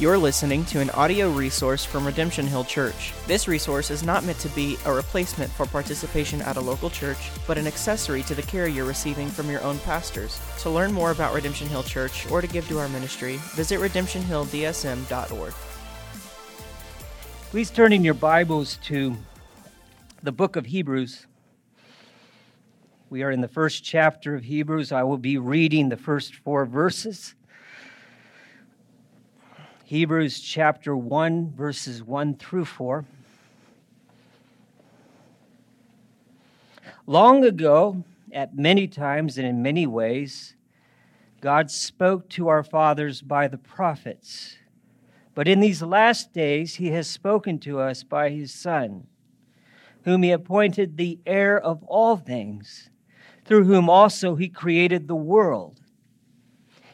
You're listening to an audio resource from Redemption Hill Church. This resource is not meant to be a replacement for participation at a local church, but an accessory to the care you're receiving from your own pastors. To learn more about Redemption Hill Church or to give to our ministry, visit redemptionhilldsm.org. Please turn in your Bibles to the book of Hebrews. We are in the first chapter of Hebrews. I will be reading the first four verses. Hebrews chapter 1, verses 1 through 4. Long ago, at many times and in many ways, God spoke to our fathers by the prophets. But in these last days, He has spoken to us by His Son, whom He appointed the heir of all things, through whom also He created the world.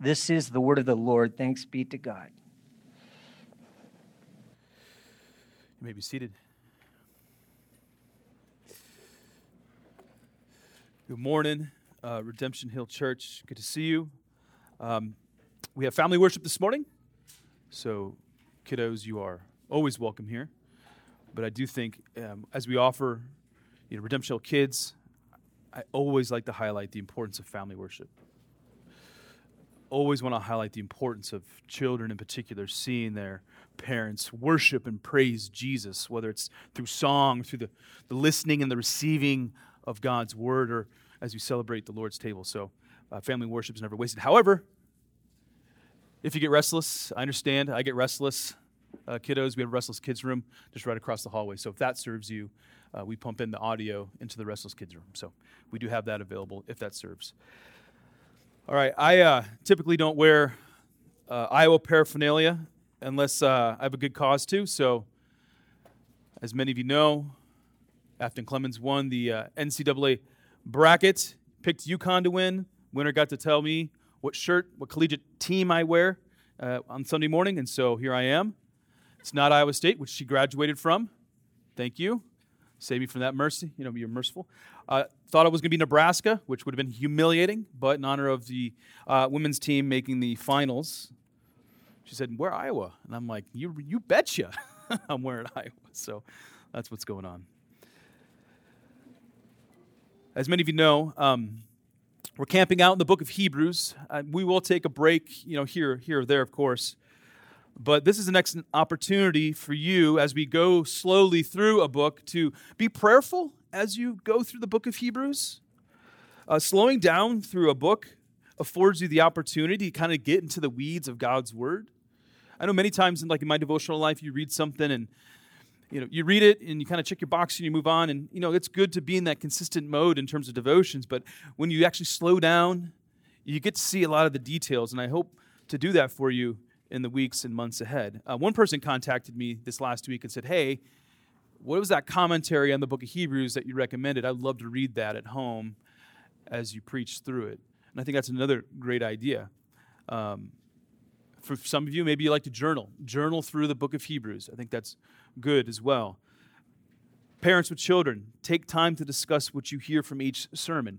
This is the word of the Lord. Thanks be to God. You may be seated. Good morning, Redemption Hill Church. Good to see you. We have family worship this morning. So, kiddos, you are always welcome here. But I do think as we offer Redemption Hill Kids, I always like to highlight the importance of family worship. Always want to highlight the importance of children in particular seeing their parents worship and praise Jesus, whether it's through song, through the listening and the receiving of God's word, or as we celebrate the Lord's table. So family worship is never wasted. However, if you get restless, I understand. I get restless. Kiddos, we have a restless kids room just right across the hallway. So if that serves you, we pump in the audio into the restless kids room. So we do have that available if that serves. All right, I typically don't wear Iowa paraphernalia unless I have a good cause to. So, as many of you know, Afton Clemens won the NCAA bracket, picked UConn to win. Winner got to tell me what shirt, what collegiate team I wear on Sunday morning, and so here I am. It's not Iowa State, which she graduated from. Thank you. Save me from that mercy. You're merciful. Thought it was going to be Nebraska, which would have been humiliating, but in honor of the women's team making the finals, she said, "Wear Iowa." And I'm like, you betcha I'm wearing Iowa. So that's what's going on. As many of you know, we're camping out in the book of Hebrews. We will take a break, here or there, of course. But this is an excellent opportunity for you as we go slowly through a book to be prayerful as you go through the book of Hebrews. Slowing down through a book affords you the opportunity to kind of get into the weeds of God's word. I know many times in my devotional life, you read something and you read it and you kind of check your box and you move on. And it's good to be in that consistent mode in terms of devotions. But when you actually slow down, you get to see a lot of the details. And I hope to do that for you in the weeks and months ahead. One person contacted me this last week and said, "Hey, what was that commentary on the book of Hebrews that you recommended? I'd love to read that at home as you preach through it." And I think that's another great idea. For some of you, maybe you like to journal through the book of Hebrews. I think that's good as well. Parents with children, take time to discuss what you hear from each sermon.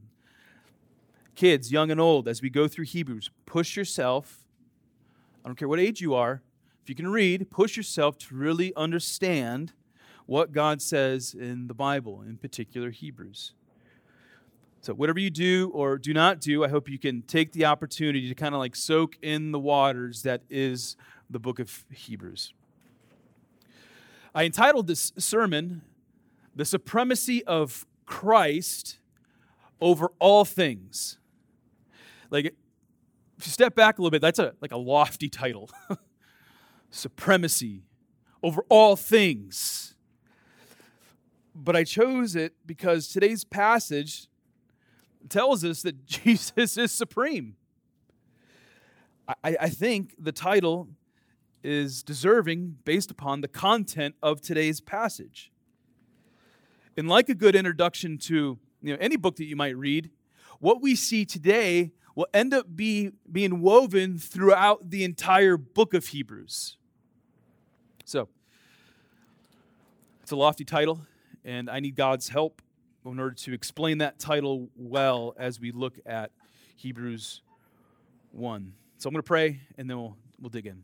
Kids, young and old, as we go through Hebrews, push yourself. I don't care what age you are, if you can read, push yourself to really understand what God says in the Bible, in particular Hebrews. So whatever you do or do not do, I hope you can take the opportunity to kind of soak in the waters that is the book of Hebrews. I entitled this sermon, "The Supremacy of Christ Over All Things." If you step back a little bit, that's a lofty title. Supremacy over all things. But I chose it because today's passage tells us that Jesus is supreme. I think the title is deserving based upon the content of today's passage. And like a good introduction to any book that you might read, what we see today will end up being woven throughout the entire book of Hebrews. So, it's a lofty title, and I need God's help in order to explain that title well as we look at Hebrews 1. So I'm going to pray, and then we'll dig in.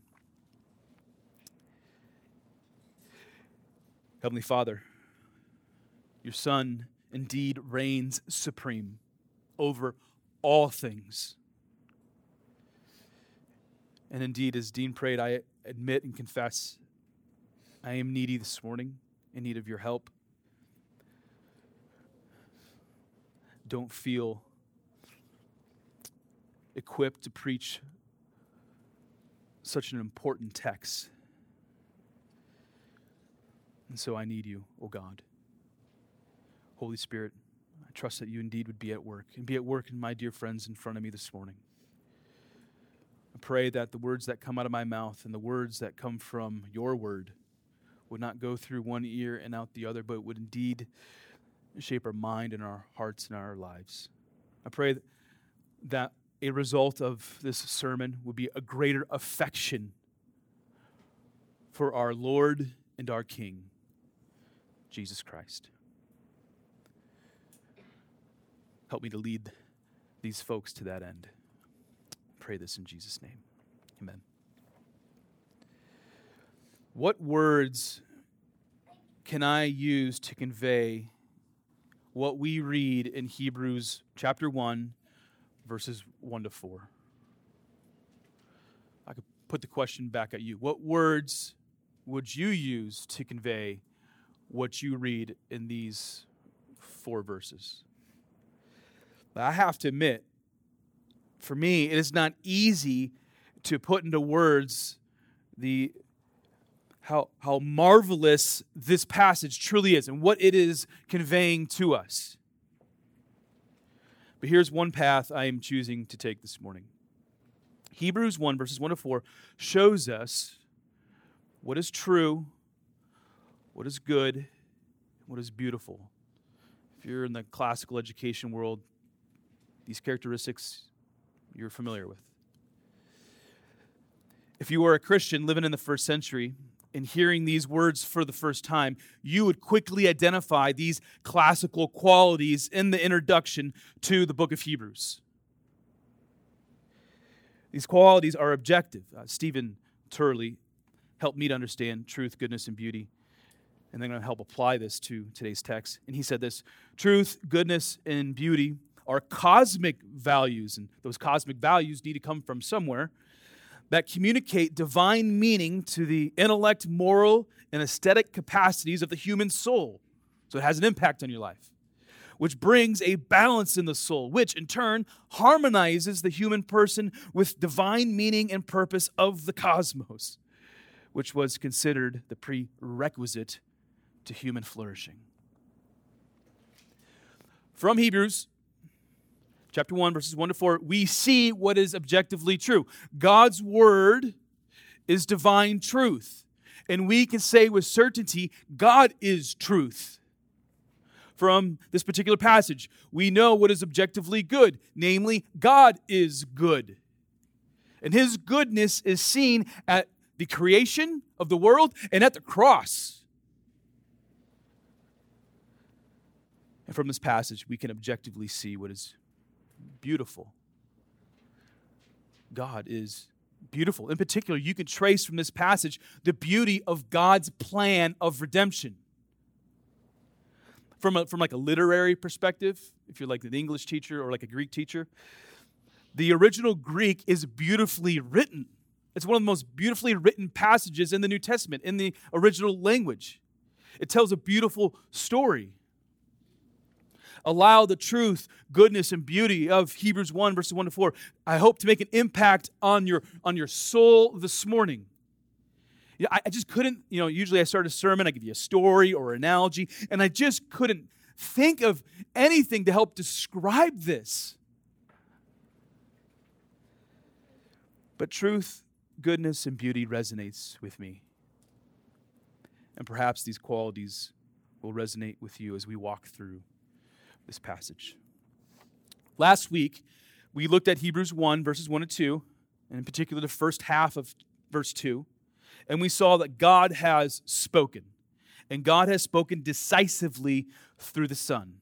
Heavenly Father, your Son indeed reigns supreme over all things. And indeed, as Dean prayed, I admit and confess I am needy this morning, in need of your help. Don't feel equipped to preach such an important text. And so I need you, O God. Holy Spirit, I trust that you indeed would be at work, and be at work in my dear friends in front of me this morning. I pray that the words that come out of my mouth and the words that come from your word would not go through one ear and out the other, but would indeed shape our mind and our hearts and our lives. I pray that a result of this sermon would be a greater affection for our Lord and our King, Jesus Christ. Help me to lead these folks to that end. I pray this in Jesus' name. Amen. What words can I use to convey what we read in Hebrews chapter 1, verses 1 to 4? I could put the question back at you. What words would you use to convey what you read in these four verses? But I have to admit, for me, it is not easy to put into words how marvelous this passage truly is and what it is conveying to us. But here's one path I am choosing to take this morning. Hebrews 1, verses 1 to 4 shows us what is true, what is good, what is beautiful. If you're in the classical education world, these characteristics you're familiar with. If you were a Christian living in the first century, in hearing these words for the first time, you would quickly identify these classical qualities in the introduction to the book of Hebrews. These qualities are objective. Stephen Turley helped me to understand truth, goodness, and beauty, and I'm going to help apply this to today's text. And he said this: truth, goodness, and beauty are cosmic values, and those cosmic values need to come from somewhere, that communicate divine meaning to the intellect, moral, and aesthetic capacities of the human soul. So it has an impact on your life, which brings a balance in the soul, which in turn harmonizes the human person with divine meaning and purpose of the cosmos, which was considered the prerequisite to human flourishing. From Hebrews chapter 1, verses 1 to 4, we see what is objectively true. God's word is divine truth. And we can say with certainty, God is truth. From this particular passage, we know what is objectively good. Namely, God is good. And his goodness is seen at the creation of the world and at the cross. And from this passage, we can objectively see what is beautiful. God is beautiful. In particular, you can trace from this passage the beauty of God's plan of redemption. From a literary perspective, if you're like an English teacher or like a Greek teacher, the original Greek is beautifully written. It's one of the most beautifully written passages in the New Testament, in the original language. It tells a beautiful story. Allow the truth, goodness, and beauty of Hebrews 1, verses 1 to 4. I hope to make an impact on your soul this morning. I just couldn't, usually I start a sermon, I give you a story or analogy, and I just couldn't think of anything to help describe this. But truth, goodness and beauty resonates with me. And perhaps these qualities will resonate with you as we walk through this passage. Last week, we looked at Hebrews 1, verses 1 and 2, and in particular the first half of verse 2, and we saw that God has spoken, and God has spoken decisively through the Son.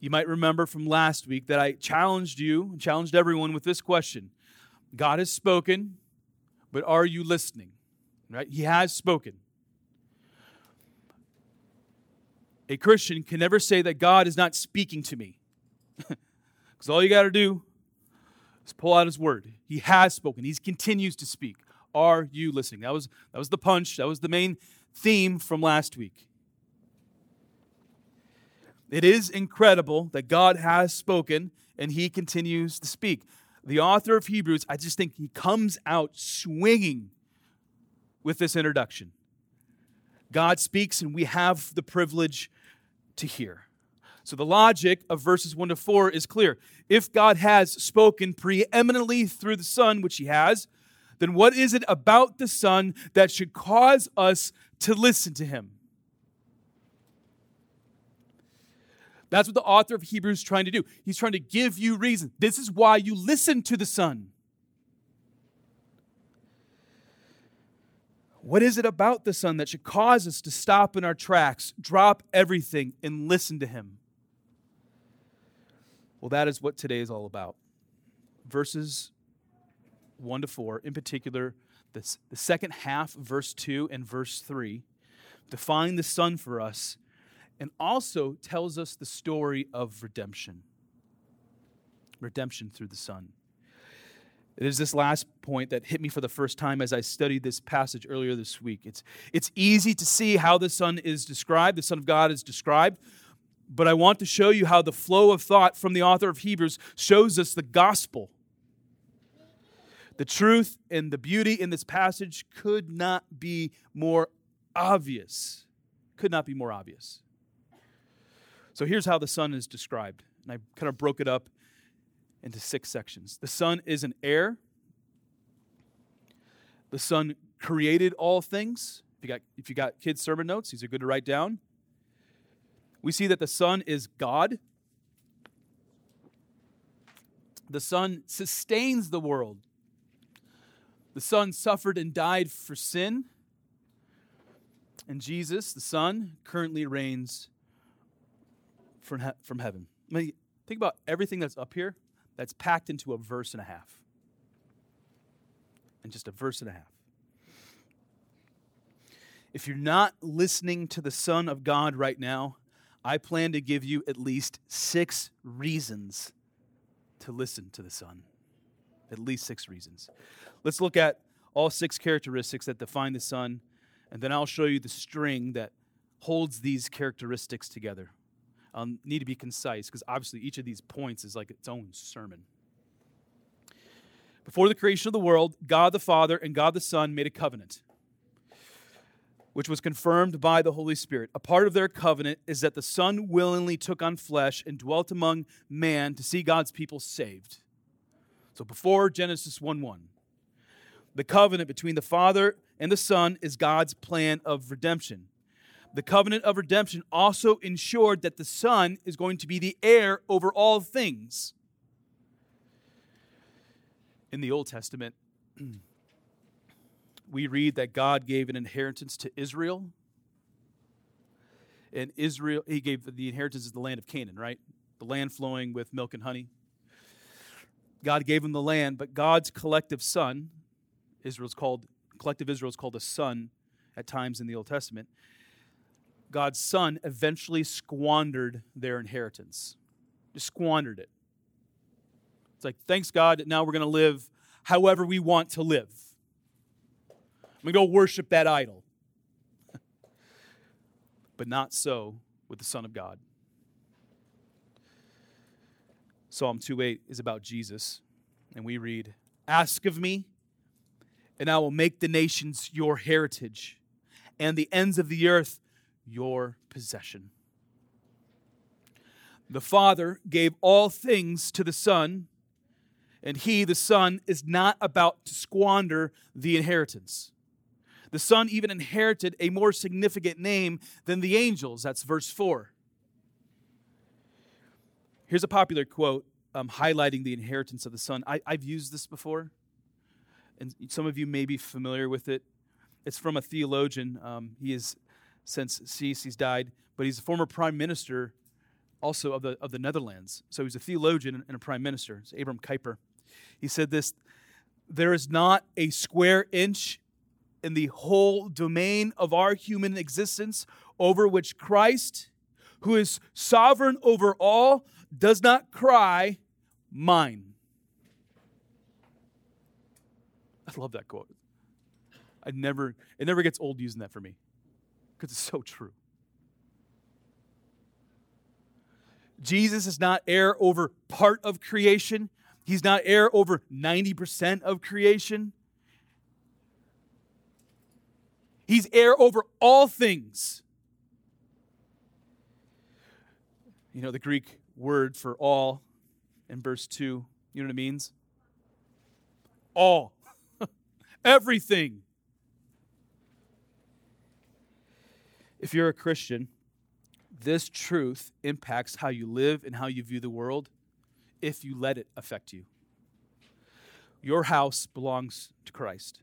You might remember from last week that I challenged you, and challenged everyone with this question. God has spoken, but are you listening? Right? He has spoken. A Christian can never say that God is not speaking to me. Because all you got to do is pull out his word. He has spoken. He continues to speak. Are you listening? That was the punch. That was the main theme from last week. It is incredible that God has spoken and he continues to speak. The author of Hebrews, I just think he comes out swinging with this introduction. God speaks and we have the privilege to hear. So the logic of verses 1 to 4 is clear. If God has spoken preeminently through the Son, which he has, then what is it about the Son that should cause us to listen to him? That's what the author of Hebrews is trying to do. He's trying to give you reason. This is why you listen to the Son. What is it about the Son that should cause us to stop in our tracks, drop everything, and listen to him? Well, that is what today is all about. Verses 1 to 4, in particular, the second half, verse 2 and verse 3, define the Son for us and also tells us the story of redemption. Redemption through the Son. It is this last point that hit me for the first time as I studied this passage earlier this week. It's easy to see how the Son is described, the Son of God is described, but I want to show you how the flow of thought from the author of Hebrews shows us the gospel. The truth and the beauty in this passage could not be more obvious. Could not be more obvious. So here's how the Son is described. And I kind of broke it up into 6 sections. The Son is an heir. The Son created all things. If you got kids' sermon notes, these are good to write down. We see that the Son is God. The Son sustains the world. The Son suffered and died for sin. And Jesus, the Son, currently reigns from heaven. I mean, think about everything that's up here. That's packed into a verse and a half. And just a verse and a half. If you're not listening to the Son of God right now, I plan to give you at least 6 reasons to listen to the Son. At least 6 reasons. Let's look at all 6 characteristics that define the Son, and then I'll show you the string that holds these characteristics together. Need to be concise because obviously each of these points is like its own sermon. Before the creation of the world, God the Father and God the Son made a covenant, which was confirmed by the Holy Spirit. A part of their covenant is that the Son willingly took on flesh and dwelt among man to see God's people saved. So before Genesis 1:1, the covenant between the Father and the Son is God's plan of redemption. The covenant of redemption also ensured that the Son is going to be the heir over all things. In the Old Testament, we read that God gave an inheritance to Israel. And Israel, he gave the inheritance of the land of Canaan, right? The land flowing with milk and honey. God gave him the land, but God's collective son, collective Israel is called a son at times in the Old Testament. God's Son eventually squandered their inheritance. Just squandered it. It's like, thanks God, now we're going to live however we want to live. I'm going to go worship that idol. But not so with the Son of God. Psalm 2:8 is about Jesus, and we read, "Ask of me, and I will make the nations your heritage, and the ends of the earth your possession." The Father gave all things to the Son, And he, the son, is not about to squander the inheritance. The son even inherited a more significant name than the angels. That's verse 4. Here's a popular quote highlighting the inheritance of the son. I've used this before, and some of you may be familiar with it. It's from a theologian. He is since ceased. He's died, but he's a former prime minister also of the Netherlands. So he's a theologian and a prime minister. It's Abraham Kuyper. He said this: "There is not a square inch in the whole domain of our human existence over which Christ, who is sovereign over all, does not cry, 'Mine.'" I love that quote. It never gets old using that for me, because it's so true. Jesus is not heir over part of creation. He's not heir over 90% of creation. He's heir over all things. You know the Greek word for all in verse 2, you know what it means? All. Everything. If you're a Christian, this truth impacts how you live and how you view the world if you let it affect you. Your house belongs to Christ.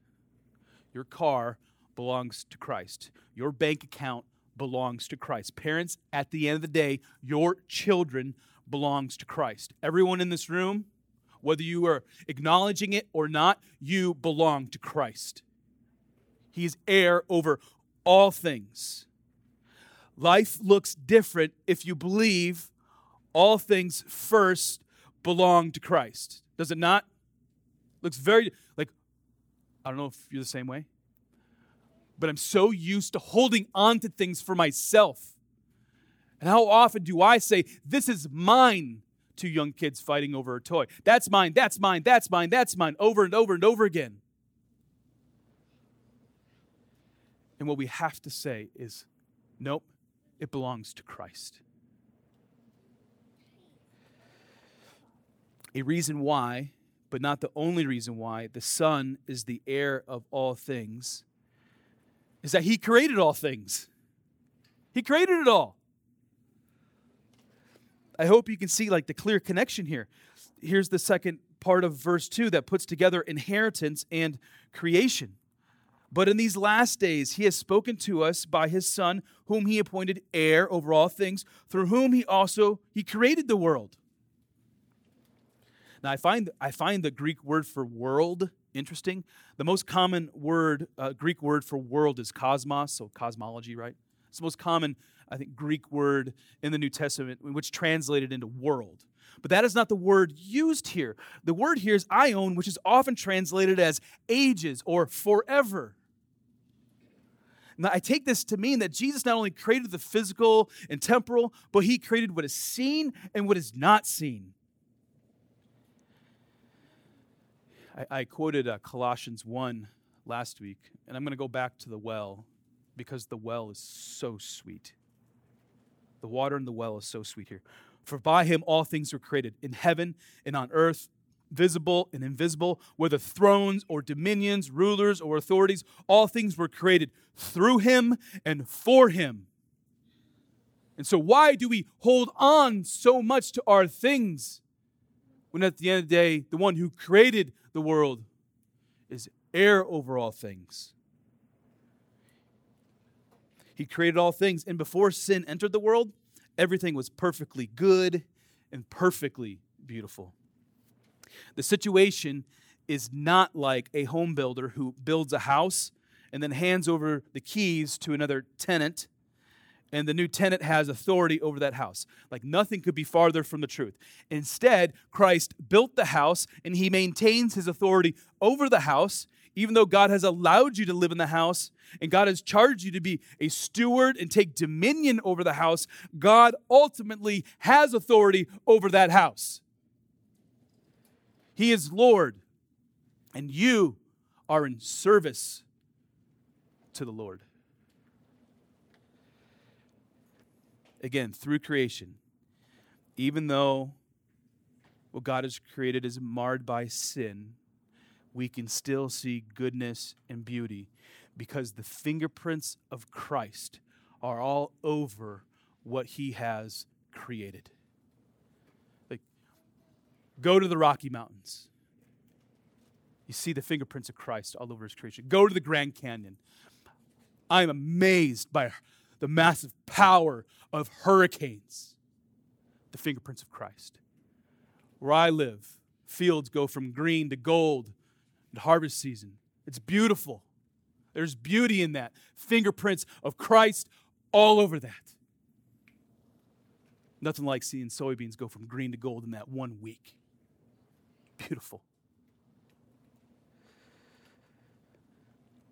Your car belongs to Christ. Your bank account belongs to Christ. Parents, at the end of the day, your children belongs to Christ. Everyone in this room, whether you are acknowledging it or not, you belong to Christ. He is heir over all things. Life looks different if you believe all things first belong to Christ. Does it not? Looks very, I don't know if you're the same way, but I'm so used to holding on to things for myself. And how often do I say, "This is mine," to young kids fighting over a toy. "That's mine, that's mine, that's mine, that's mine," over and over and over again. And what we have to say is, nope, it belongs to Christ. A reason why, but not the only reason why, the Son is the heir of all things is that He created all things. He created it all. I hope you can see the clear connection here. Here's the second part of verse 2 that puts together inheritance and creation. "But in these last days, He has spoken to us by His Son, whom He appointed heir over all things, through whom He created the world." Now, I find the Greek word for world interesting. The most common word, Greek word for world is cosmos, so cosmology, right? It's the most common, I think, Greek word in the New Testament, which translated into world. But that is not the word used here. The word here is aion, which is often translated as ages or forever. Now, I take this to mean that Jesus not only created the physical and temporal, but He created what is seen and what is not seen. I quoted Colossians 1 last week, and I'm going to go back to the well because the well is so sweet. The water in the well is so sweet here. "For by Him all things were created, in heaven and on earth, visible and invisible, whether thrones or dominions, rulers or authorities, all things were created through Him and for Him." And so why do we hold on so much to our things when at the end of the day, the one who created the world is heir over all things? He created all things, and before sin entered the world, everything was perfectly good and perfectly beautiful. The situation is not like a home builder who builds a house and then hands over the keys to another tenant, and the new tenant has authority over that house. Nothing could be farther from the truth. Instead, Christ built the house, and He maintains His authority over the house, even though God has allowed you to live in the house, and God has charged you to be a steward and take dominion over the house. God ultimately has authority over that house. He is Lord, and you are in service to the Lord. Again, through creation, even though what God has created is marred by sin, we can still see goodness and beauty because the fingerprints of Christ are all over what he has created. Like, go to the Rocky Mountains. You see the fingerprints of Christ all over his creation. Go to the Grand Canyon. I'm amazed by the massive power of hurricanes. The fingerprints of Christ. Where I live, fields go from green to gold in harvest season. It's beautiful. There's beauty in that. Fingerprints of Christ all over that. Nothing like seeing soybeans go from green to gold in that one week. Beautiful.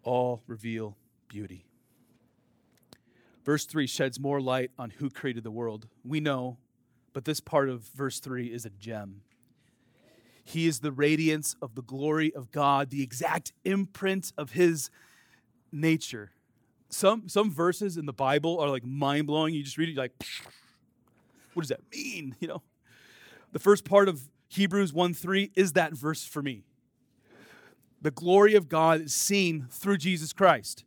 All reveal beauty. Verse 3 sheds more light on who created the world. We know, but this part of verse 3 is a gem. He is the radiance of the glory of God, the exact imprint of his nature. Some verses in the Bible are like mind-blowing. You just read it, you're like, what does that mean? You know, the first part of Hebrews 1:3 is that verse for me. The glory of God is seen through Jesus Christ.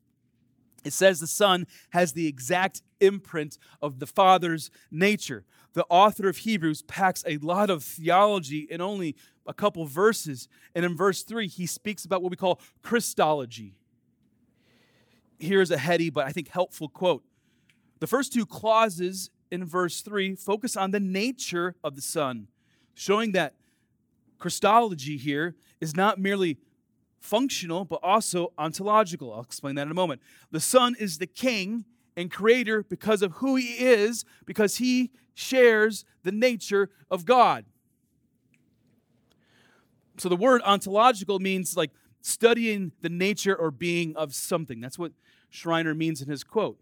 It says the Son has the exact imprint of the Father's nature. The author of Hebrews packs a lot of theology in only a couple verses. And in verse 3, he speaks about what we call Christology. Here's a heady but I think helpful quote. The first two clauses in verse 3 focus on the nature of the Son, showing that Christology here is not merely functional, but also ontological. I'll explain that in a moment. The Son is the King and Creator because of who He is, because He shares the nature of God. So the word ontological means like studying the nature or being of something. That's what Schreiner means in his quote.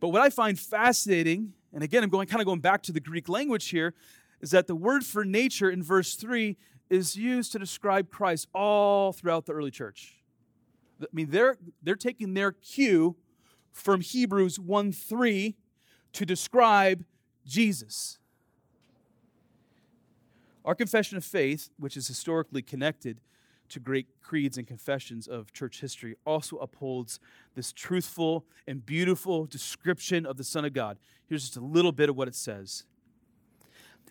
But what I find fascinating, and again, I'm going back to the Greek language here, is that the word for nature in verse 3 is used to describe Christ all throughout the early church. I mean, they're taking their cue from Hebrews 1:3 to describe Jesus. Our confession of faith, which is historically connected to great creeds and confessions of church history, also upholds this truthful and beautiful description of the Son of God. Here's just a little bit of what it says.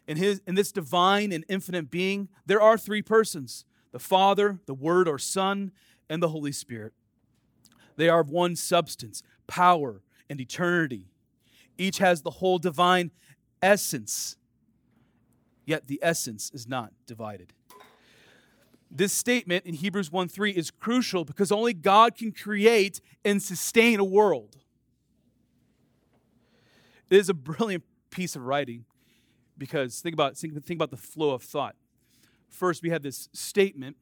In this divine and infinite being, there are three persons, the Father, the Word or Son, and the Holy Spirit. They are of one substance, power, and eternity. Each has the whole divine essence, yet the essence is not divided. This statement in Hebrews 1:3 is crucial because only God can create and sustain a world. It is a brilliant piece of writing. Because think about the flow of thought. First, we have this statement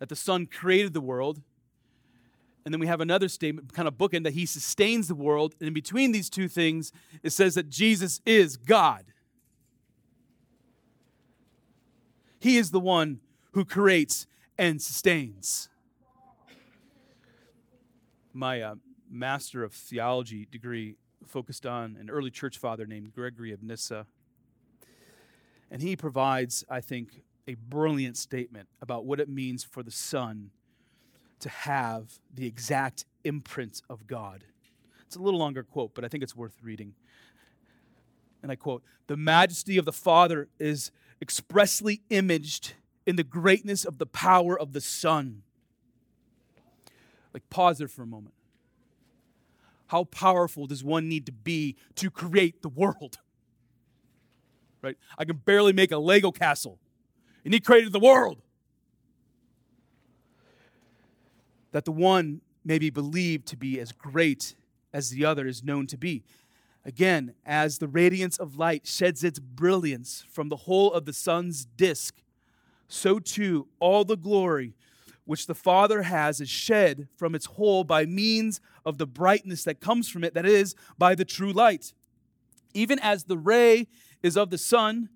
that the Son created the world. And then we have another statement, kind of bookend, that he sustains the world. And in between these two things, it says that Jesus is God. He is the one who creates and sustains. My Master of Theology degree focused on an early church father named Gregory of Nyssa. And he provides, I think, a brilliant statement about what it means for the Son to have the exact imprint of God. It's a little longer quote, but I think it's worth reading. And I quote, "The majesty of the Father is expressly imaged in the greatness of the power of the Son." Like, pause there for a moment. How powerful does one need to be to create the world? Right? I can barely make a Lego castle, and he created the world. That the one may be believed to be as great as the other is known to be. Again, as the radiance of light sheds its brilliance from the whole of the sun's disk, so too all the glory which the Father has is shed from its whole by means of the brightness that comes from it, that is, by the true light. Even as the ray is of the sun,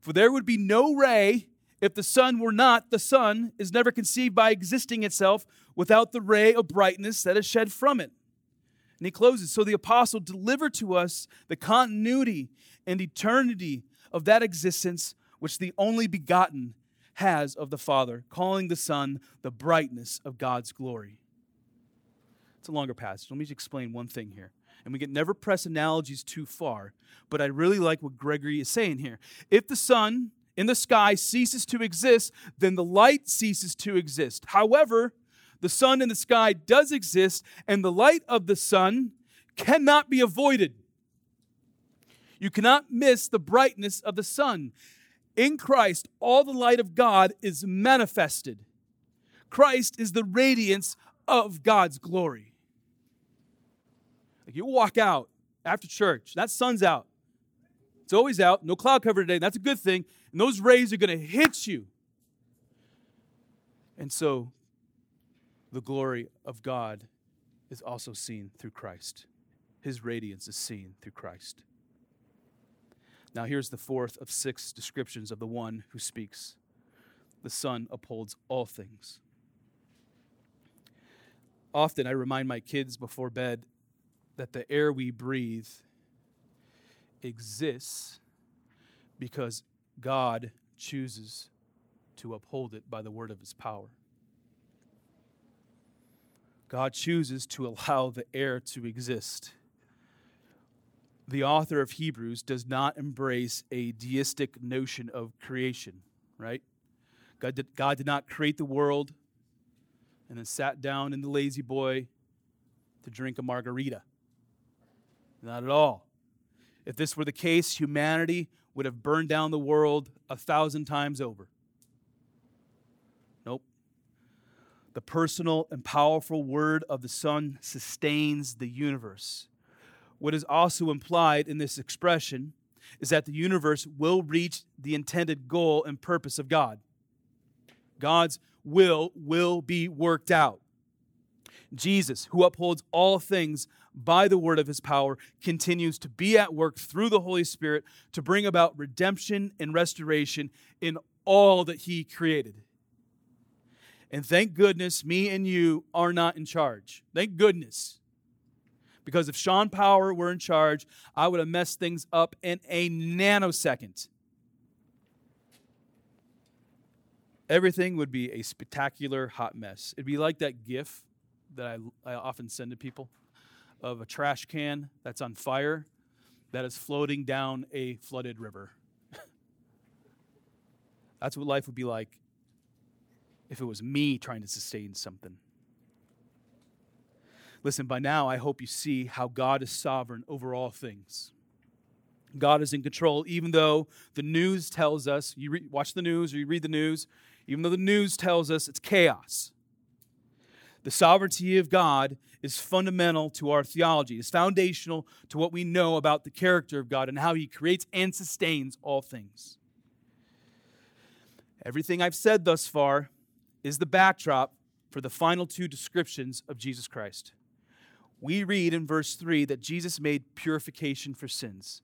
for there would be no ray if the sun were not, the sun is never conceived by existing itself without the ray of brightness that is shed from it. And he closes, so the apostle delivered to us the continuity and eternity of that existence which the only begotten has of the Father, calling the Son the brightness of God's glory. It's a longer passage. Let me just explain one thing here. And we can never press analogies too far, but I really like what Gregory is saying here. If the sun in the sky ceases to exist, then the light ceases to exist. However, the sun in the sky does exist, and the light of the sun cannot be avoided. You cannot miss the brightness of the sun. In Christ, all the light of God is manifested. Christ is the radiance of God's glory. Like you walk out after church, that sun's out. It's always out, no cloud cover today, and that's a good thing. And those rays are going to hit you. And so the glory of God is also seen through Christ. His radiance is seen through Christ. Now here's the fourth of six descriptions of the one who speaks. The Son upholds all things. Often I remind my kids before bed that the air we breathe exists because God chooses to uphold it by the word of his power. God chooses to allow the air to exist. The author of Hebrews does not embrace a deistic notion of creation, right? God did not create the world and then sat down in the lazy boy to drink a margarita. Not at all. If this were the case, humanity would have burned down the world 1,000 times over. Nope. The personal and powerful word of the Son sustains the universe. What is also implied in this expression is that the universe will reach the intended goal and purpose of God. God's will be worked out. Jesus, who upholds all things by the word of his power, continues to be at work through the Holy Spirit to bring about redemption and restoration in all that he created. And thank goodness me and you are not in charge. Thank goodness. Because if Sean Power were in charge, I would have messed things up in a nanosecond. Everything would be a spectacular hot mess. It'd be like that GIF that I often send to people of a trash can that's on fire that is floating down a flooded river. That's what life would be like if it was me trying to sustain something. Listen, by now I hope you see how God is sovereign over all things. God is in control, even though the news tells us, watch the news or you read the news, even though the news tells us it's chaos. The sovereignty of God is fundamental to our theology. It's foundational to what we know about the character of God and how he creates and sustains all things. Everything I've said thus far is the backdrop for the final two descriptions of Jesus Christ. We read in verse 3 that Jesus made purification for sins.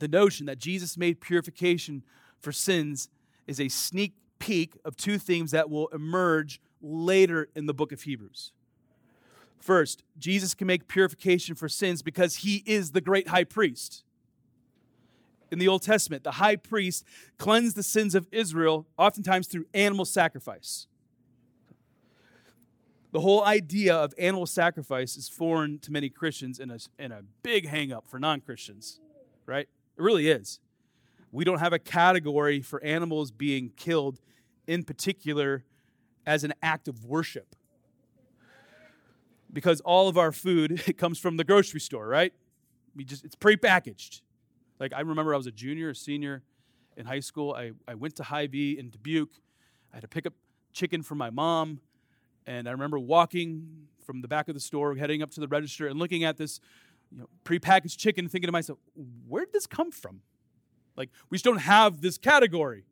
The notion that Jesus made purification for sins is a sneak peek of two themes that will emerge later in the book of Hebrews. First, Jesus can make purification for sins because he is the great high priest. In the Old Testament, the high priest cleansed the sins of Israel, oftentimes through animal sacrifice. The whole idea of animal sacrifice is foreign to many Christians and a big hang-up for non-Christians, right? It really is. We don't have a category for animals being killed in particular as an act of worship. Because all of our food, it comes from the grocery store, right? It's prepackaged. Like I remember I was a junior or senior in high school. I went to Hy-Vee in Dubuque. I had to pick up chicken from my mom. And I remember walking from the back of the store, heading up to the register and looking at this prepackaged chicken, thinking to myself, where did this come from? Like, we just don't have this category.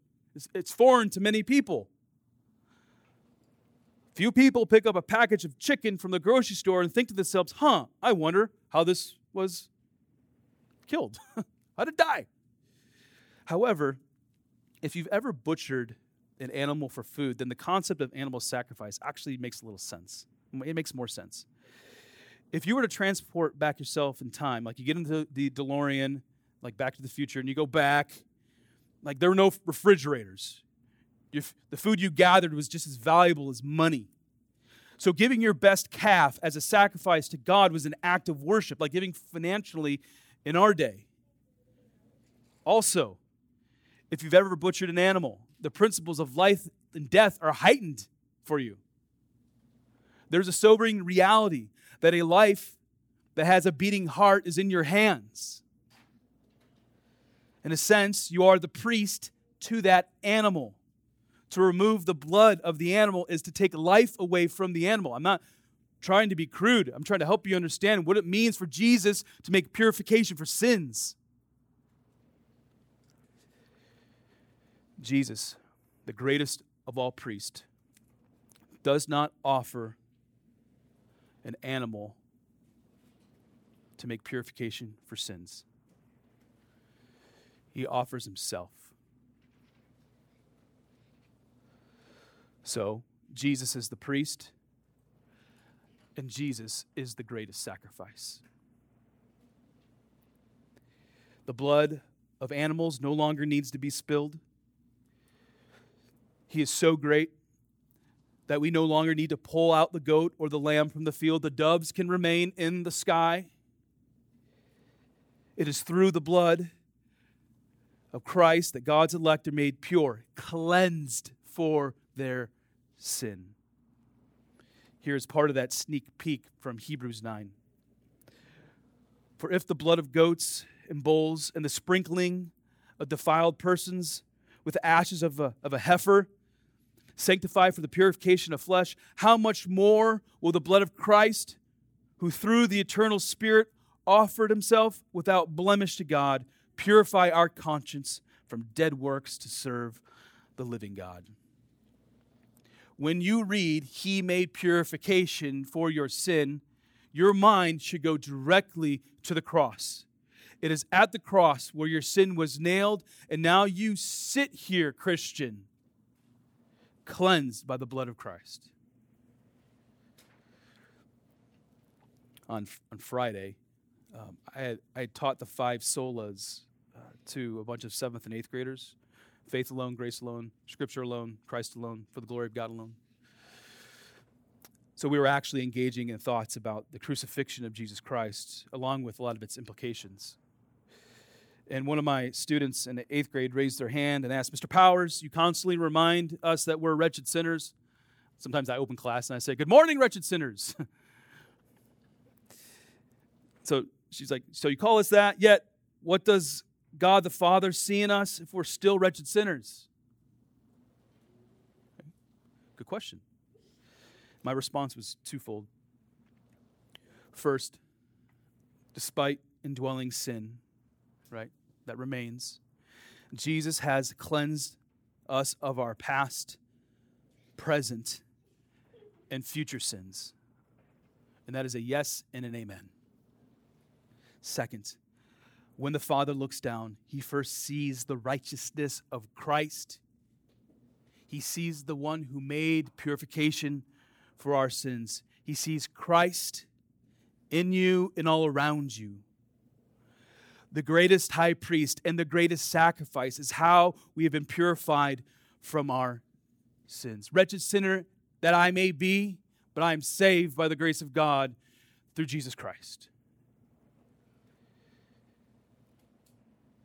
It's foreign to many people. Few people pick up a package of chicken from the grocery store and think to themselves, I wonder how this was killed. How did it die? However, if you've ever butchered an animal for food, then the concept of animal sacrifice actually makes a little sense. It makes more sense. If you were to transport back yourself in time, like you get into the DeLorean, like Back to the Future, and you go back Like, there were no refrigerators. The food you gathered was just as valuable as money. So giving your best calf as a sacrifice to God was an act of worship, like giving financially in our day. Also, if you've ever butchered an animal, the principles of life and death are heightened for you. There's a sobering reality that a life that has a beating heart is in your hands. In a sense, you are the priest to that animal. To remove the blood of the animal is to take life away from the animal. I'm not trying to be crude. I'm trying to help you understand what it means for Jesus to make purification for sins. Jesus, the greatest of all priests, does not offer an animal to make purification for sins. He offers himself. So, Jesus is the priest, and Jesus is the greatest sacrifice. The blood of animals no longer needs to be spilled. He is so great that we no longer need to pull out the goat or the lamb from the field. The doves can remain in the sky. It is through the blood of Christ that God's elect are made pure, cleansed for their sin. Here is part of that sneak peek from Hebrews 9. For if the blood of goats and bulls and the sprinkling of defiled persons with the ashes of a heifer sanctify for the purification of flesh, how much more will the blood of Christ, who through the eternal Spirit offered himself without blemish to God, purify our conscience from dead works to serve the living God. When you read, he made purification for your sin, your mind should go directly to the cross. It is at the cross where your sin was nailed, and now you sit here, Christian, cleansed by the blood of Christ. On Friday, I had taught the five solas to a bunch of 7th and 8th graders. Faith alone, grace alone, scripture alone, Christ alone, for the glory of God alone. So we were actually engaging in thoughts about the crucifixion of Jesus Christ, along with a lot of its implications. And one of my students in the 8th grade raised their hand and asked, Mr. Powers, you constantly remind us that we're wretched sinners. Sometimes I open class and I say, good morning, wretched sinners. So she's like, so you call us that, yet what does God the Father see in us if we're still wretched sinners? Good question. My response was twofold. First, despite indwelling sin, right, that remains, Jesus has cleansed us of our past, present, and future sins. And that is a yes and an amen. Second, when the Father looks down, he first sees the righteousness of Christ. He sees the one who made purification for our sins. He sees Christ in you and all around you. The greatest high priest and the greatest sacrifice is how we have been purified from our sins. Wretched sinner that I may be, but I am saved by the grace of God through Jesus Christ.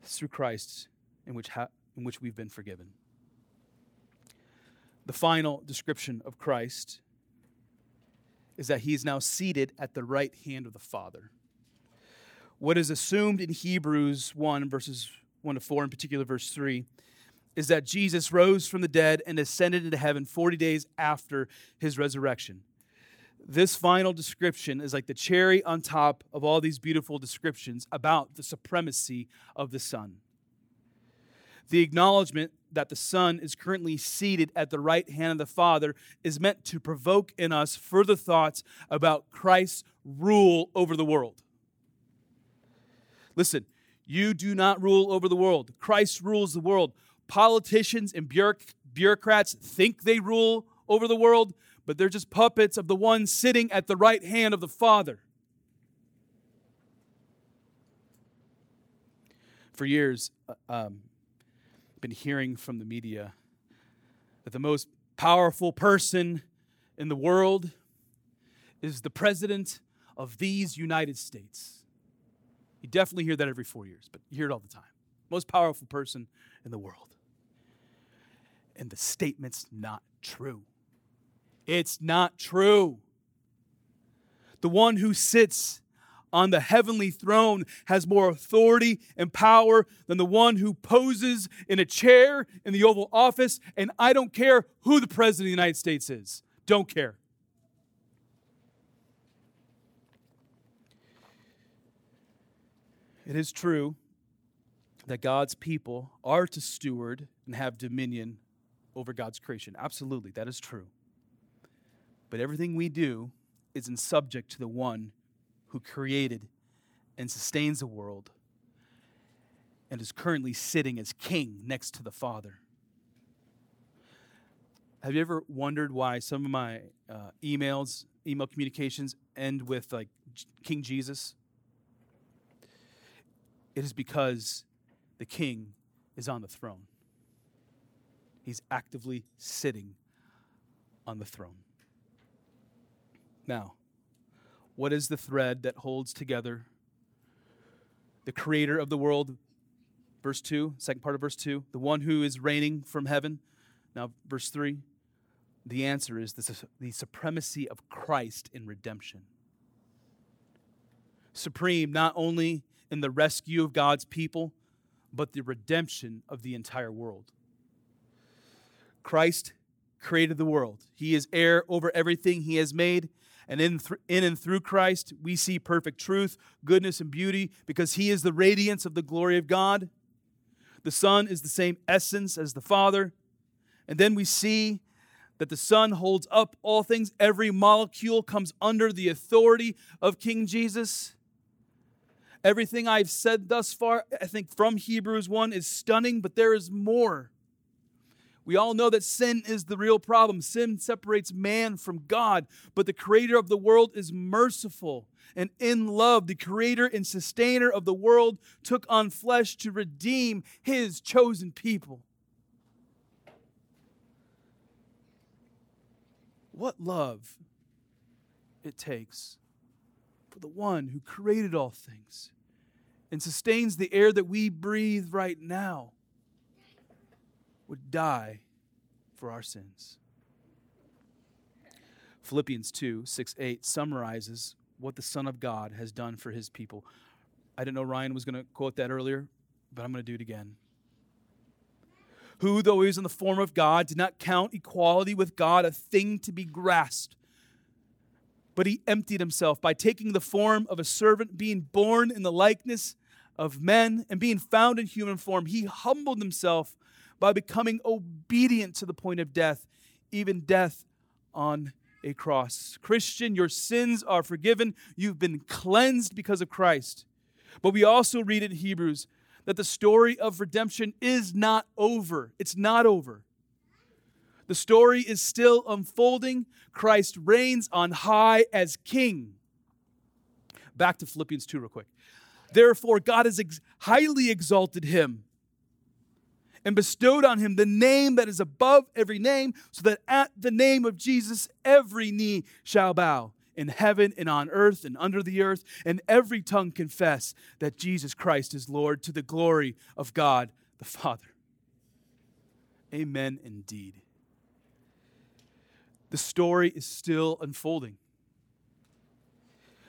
It's through Christ in which we've been forgiven. The final description of Christ is that he is now seated at the right hand of the Father. What is assumed in Hebrews 1, verses 1 to 4, in particular verse 3, is that Jesus rose from the dead and ascended into heaven 40 days after his resurrection. This final description is like the cherry on top of all these beautiful descriptions about the supremacy of the Son. The acknowledgement that the Son is currently seated at the right hand of the Father is meant to provoke in us further thoughts about Christ's rule over the world. Listen, you do not rule over the world. Christ rules the world. Politicians and bureaucrats think they rule over the world, but they're just puppets of the one sitting at the right hand of the Father. For years, been hearing from the media that the most powerful person in the world is the president of these United States. You definitely hear that every 4 years, but you hear it all the time. Most powerful person in the world. And the statement's not true. It's not true. The one who sits on the heavenly throne has more authority and power than the one who poses in a chair in the Oval Office. And I don't care who the president of the United States is. Don't care. It is true that God's people are to steward and have dominion over God's creation. Absolutely, that is true. But everything we do isn't subject to the one who created and sustains the world and is currently sitting as king next to the Father. Have you ever wondered why some of my email communications end with like King Jesus? It is because the king is on the throne. He's actively sitting on the throne. Now, what is the thread that holds together the creator of the world? Verse 2, second part of verse 2, the one who is reigning from heaven. Now, verse 3, the answer is the supremacy of Christ in redemption. Supreme not only in the rescue of God's people, but the redemption of the entire world. Christ created the world. He is heir over everything he has made. And in and through Christ, we see perfect truth, goodness, and beauty because he is the radiance of the glory of God. The Son is the same essence as the Father. And then we see that the Son holds up all things. Every molecule comes under the authority of King Jesus. Everything I've said thus far, I think from Hebrews 1, is stunning, but there is more. We all know that sin is the real problem. Sin separates man from God, but the creator of the world is merciful and in love. The creator and sustainer of the world took on flesh to redeem his chosen people. What love it takes for the one who created all things and sustains the air that we breathe right now, would die for our sins. Philippians 2:6-8 summarizes what the Son of God has done for his people. I didn't know Ryan was going to quote that earlier, but I'm going to do it again. Who, though he was in the form of God, did not count equality with God a thing to be grasped, but he emptied himself by taking the form of a servant, being born in the likeness of men, and being found in human form. He humbled himself by becoming obedient to the point of death, even death on a cross. Christian, your sins are forgiven. You've been cleansed because of Christ. But we also read in Hebrews that the story of redemption is not over. It's not over. The story is still unfolding. Christ reigns on high as king. Back to Philippians 2 real quick. Therefore, God has highly exalted him and bestowed on him the name that is above every name, so that at the name of Jesus every knee shall bow, in heaven and on earth and under the earth, and every tongue confess that Jesus Christ is Lord, to the glory of God the Father. Amen indeed. The story is still unfolding,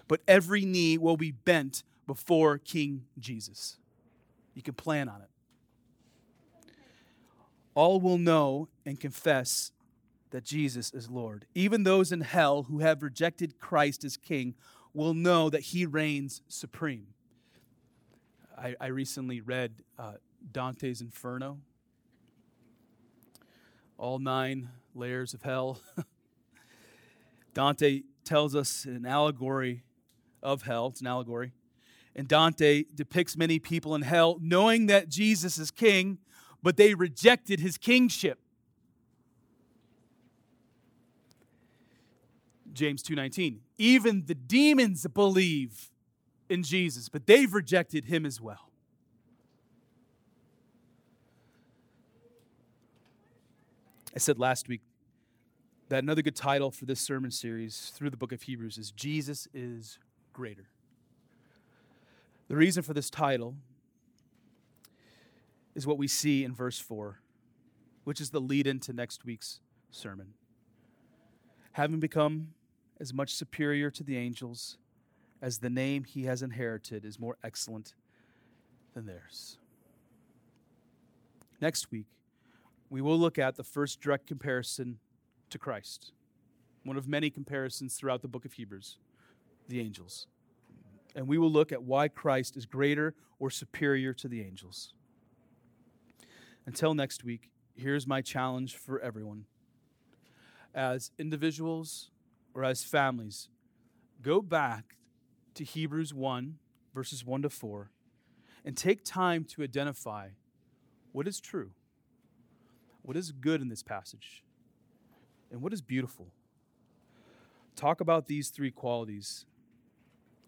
but every knee will be bent before King Jesus. You can plan on it. All will know and confess that Jesus is Lord. Even those in hell who have rejected Christ as king will know that he reigns supreme. I recently read Dante's Inferno. All 9 layers of hell. Dante tells us an allegory of hell. It's an allegory. And Dante depicts many people in hell knowing that Jesus is king, but they rejected his kingship. James 2:19. Even the demons believe in Jesus, but they've rejected him as well. I said last week that another good title for this sermon series through the book of Hebrews is Jesus is Greater. The reason for this title is what we see in verse 4, which is the lead-in to next week's sermon. Having become as much superior to the angels as the name he has inherited is more excellent than theirs. Next week, we will look at the first direct comparison to Christ, one of many comparisons throughout the book of Hebrews, the angels. And we will look at why Christ is greater or superior to the angels. Until next week, here's my challenge for everyone. As individuals or as families, go back to Hebrews 1, verses 1 to 4, and take time to identify what is true, what is good in this passage, and what is beautiful. Talk about these three qualities